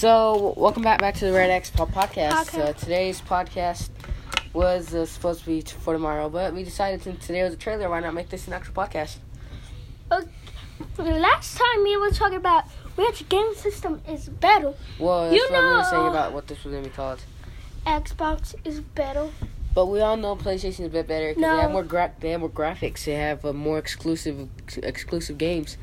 So, welcome back to the Red X Podcast. Okay. Today's podcast was supposed to be for tomorrow, but we decided since today was a trailer, why not make this an actual podcast? Okay. Last time we were talking about which game system is better. Well, that's you what we were saying about what this was going to be called. Xbox is better. But we all know PlayStation is a bit better because they have more graphics. They have more exclusive games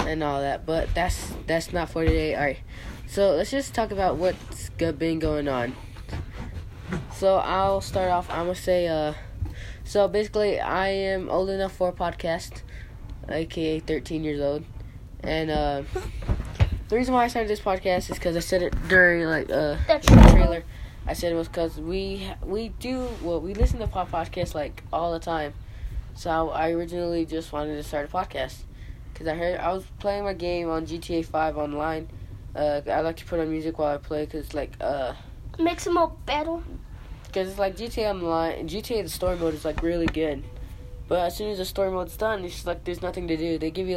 and all that. But that's not for today. All right. So, let's just talk about what's been going on. So, I'll start off. I'm going to say, so basically, I am old enough for a podcast, aka 13 years old. And the reason why I started this podcast is because I said it during, the trailer. I said it was because we listen to podcasts, all the time. So, I originally just wanted to start a podcast because I was playing my game on GTA 5 online. I like to put on music while I play because it's makes it more better. Because it's like GTA Online, GTA the story mode is really good, but as soon as the story mode's done, it's just there's nothing to do. They give you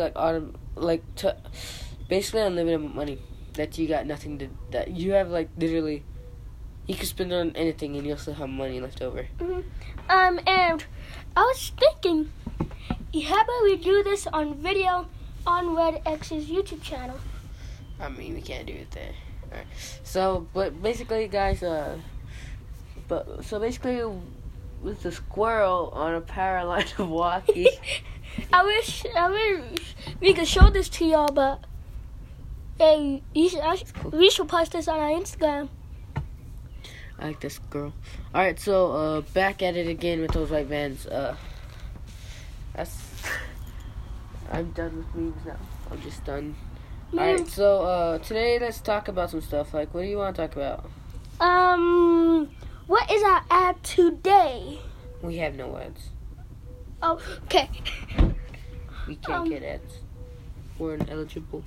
basically unlimited money that you got nothing to that you have literally you can spend on anything and you'll still have money left over. Mm-hmm. And I was thinking, how about we do this on video on Red X's YouTube channel? I mean, we can't do it there. All right. So, but basically, guys, with the squirrel on a power line of walkie. I wish we could show this to y'all, but hey, we should post this on our Instagram. I like this girl. All right, so back at it again with those white bands. I'm done with memes now. I'm just done. Alright, so, today let's talk about some stuff. What do you want to talk about? What is our ad today? We have no ads. Oh, okay. We can't get ads. We're ineligible.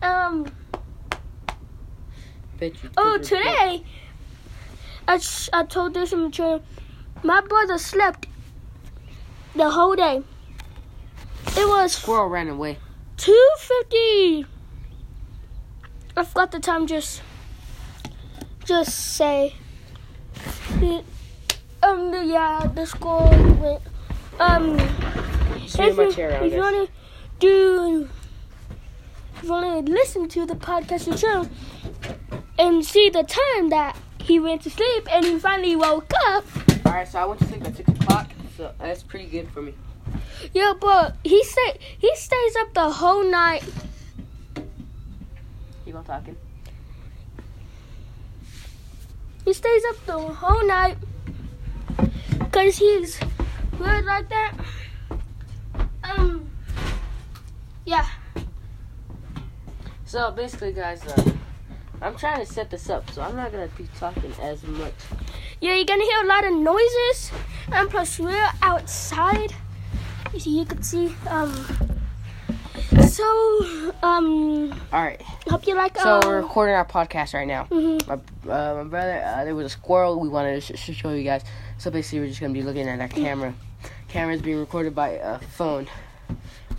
Bet you today, I told this in the trailer, my brother slept the whole day. It was... Squirrel ran away. 2:50. I forgot the time. Just say. The score went. If you want to listen to the podcast in general and see the time that he went to sleep and he finally woke up. All right, so I went to sleep at 6:00. So that's pretty good for me. Yeah, but he stays up the whole night. Keep on talking. He stays up the whole night because he's weird like that. Yeah. So basically, guys, I'm trying to set this up, so I'm not gonna be talking as much. Yeah, you're gonna hear a lot of noises, and plus we're outside. You can see, alright. Hope you like, So, we're recording our podcast right now. Mm-hmm. My brother, there was a squirrel we wanted to show you guys. So, basically, we're just going to be looking at our camera. Camera's being recorded by a phone.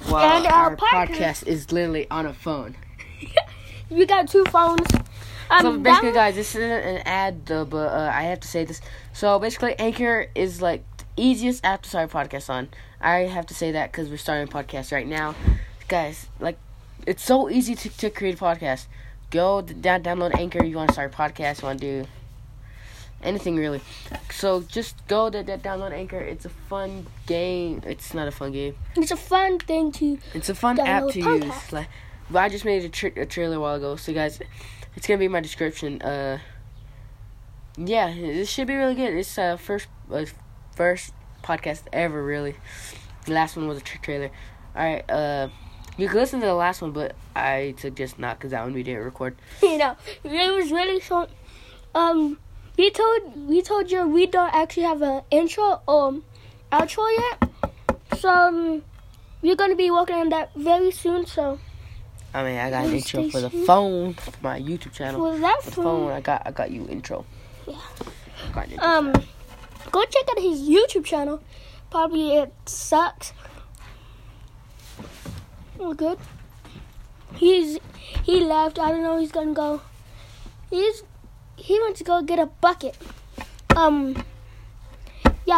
While and our podcast is literally on a phone. We got two phones. So, basically, guys, this isn't an ad, though, but I have to say this. So, basically, Anchor is, the easiest app to start a podcast on. I have to say that because we're starting a podcast right now. Guys, it's so easy to create a podcast. Go download Anchor. You want to start a podcast, you want to do anything, really. So, just go to download Anchor. It's a fun game. It's not a fun game. It's a fun thing to It's a fun app to podcast. Use. But I just made a trailer a while ago. So, guys, it's going to be in my description. Yeah, this should be really good. It's first podcast ever, really. The last one was a trailer. Alright, you can listen to the last one, but I suggest not, because that one we didn't record. You know, it was really short. We told you we don't actually have an intro or outro yet, so we're going to be working on that very soon, so... I mean, I got an intro for the phone, for my YouTube channel. For that for the phone, I got you intro. Yeah. I got an intro. Go check out his YouTube channel. Probably it sucks. We're good. He left. I don't know where he's gonna go. He went to go get a bucket. Yeah,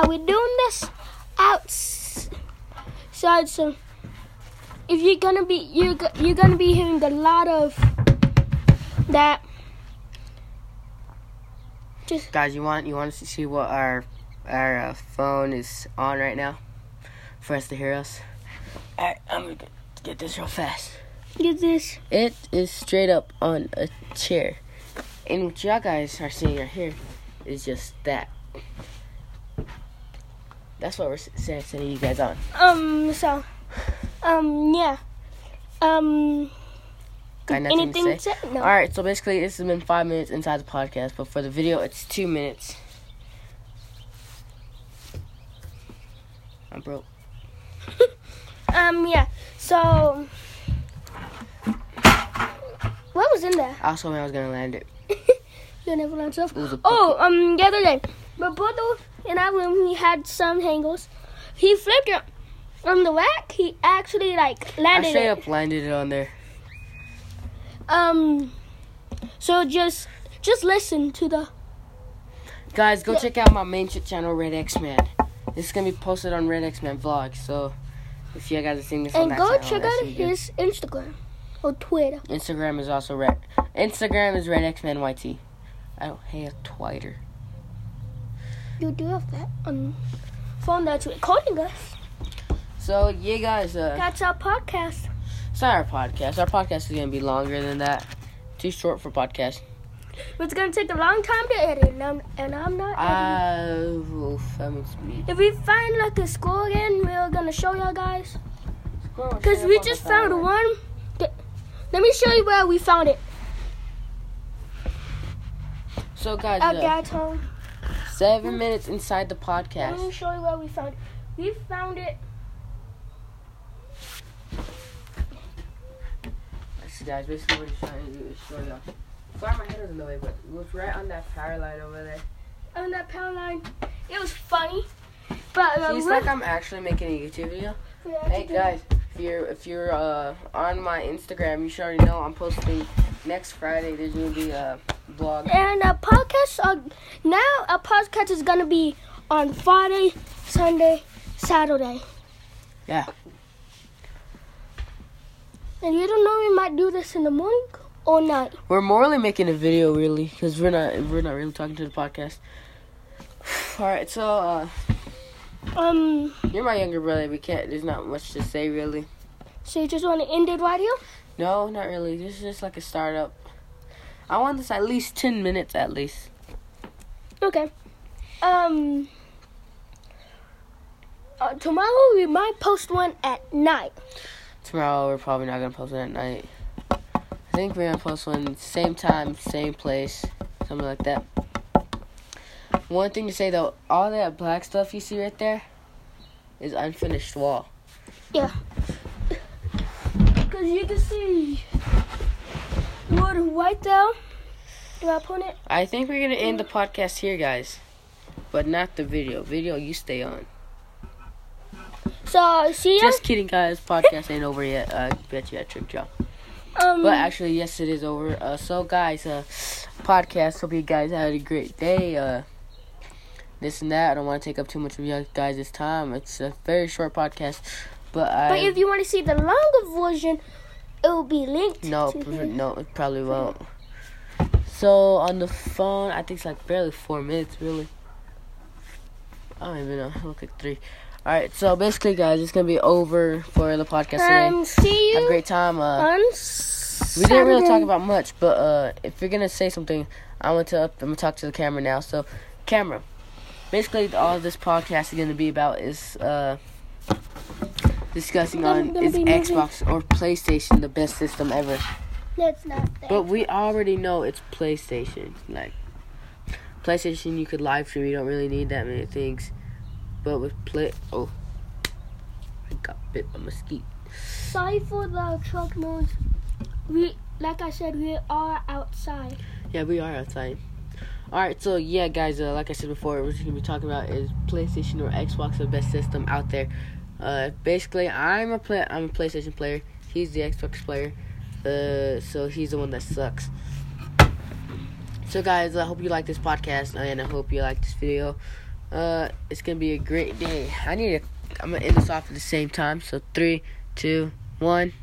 we're doing this outside, so if you're gonna be hearing a lot of that. Just guys, you want to see what our phone is on right now for us to hear us. All right, I'm gonna get this real fast. Get this. It is straight up on a chair. And what y'all guys are seeing right here is just that. That's what we're sending you guys on. Yeah. Got nothing anything to say? No. Alright, so basically this has been 5 minutes inside the podcast, but for the video it's 2 minutes. I'm broke. Yeah. So what was in there? I was hoping I was gonna land it. You never land stuff? The other day. But Bodo and I, when we had some angles, he flipped it on the rack. He actually landed it. I straight up landed it on there. So just listen to the guys. Go check out my main channel, Red X Man. This is gonna be posted on Red X Man Vlog. So if you guys are seeing this, and on that go channel, check out his Instagram or Twitter. Instagram is also Red. Instagram is Red X Man YT. I don't have Twitter. You do have that on phone that's recording us. So yeah, guys. That's our podcast. It's not our podcast. Our podcast is gonna be longer than that. Too short for podcast. But it's gonna take a long time to edit, and I'm not editing. That makes me. If we find a score again, we're gonna show y'all guys. Cause we just found one. Let me show you where we found it. So guys, at dad's home. 7 minutes inside the podcast. Let me show you where we found it. We found it. So guys, basically what he's trying to do is show y'all. Sorry, my head was in the way, but it was right on that power line over there. On that power line. It was funny. But it's like I'm actually making a YouTube video. Hey guys, if you're on my Instagram, you should already know I'm posting next Friday. There's gonna be a vlog. And a podcast is gonna be on Friday, Sunday, Saturday. Yeah. And you don't know, we might do this in the morning or night. We're morely making a video, really, because we're not really talking to the podcast. All right, so you're my younger brother. We can't. There's not much to say, really. So you just want to end it right here? No, not really. This is just like a startup. I want this at least 10 minutes, at least. Okay. Tomorrow we might post one at night. Tomorrow we're probably not gonna post one at night. I think we're gonna post one same time, same place, something like that. One thing to say though, all that black stuff you see right there is unfinished wall. Yeah, cause you can see wood right there. Do I put it? I think we're gonna end the podcast here, guys, but not the video. Video, you stay on. So, see ya. Just kidding, guys. Podcast ain't over yet. I bet you I tricked y'all. But actually, yes, it is over. So, guys, podcast. Hope you guys had a great day. This and that. I don't want to take up too much of you guys' this time. It's a very short podcast. But if you want to see the longer version, it will be linked. No, it probably won't. So, on the phone, I think it's barely 4 minutes, really. I don't even know. It looks like 3. Alright, so basically, guys, it's going to be over for the podcast today. See you. Have a great time. We didn't really talk about much, but if you're going to say something, I'm going to talk to the camera now. So, camera. Basically, all this podcast is going to be about is discussing on is Xbox or PlayStation the best system ever. That's not that. But we already know it's PlayStation. PlayStation, you could live stream. You don't really need that many things. But with I got bit by mosquito. Sorry for the truck noise. We are outside. Yeah, we are outside. All right, so yeah, guys. Like I said before, we're just gonna be talking about is PlayStation or Xbox the best system out there. Basically, I'm a PlayStation player. He's the Xbox player. So he's the one that sucks. So guys, I hope you like this podcast, and I hope you like this video. It's gonna be a great day. I'm gonna end this off at the same time. So 3, 2, 1.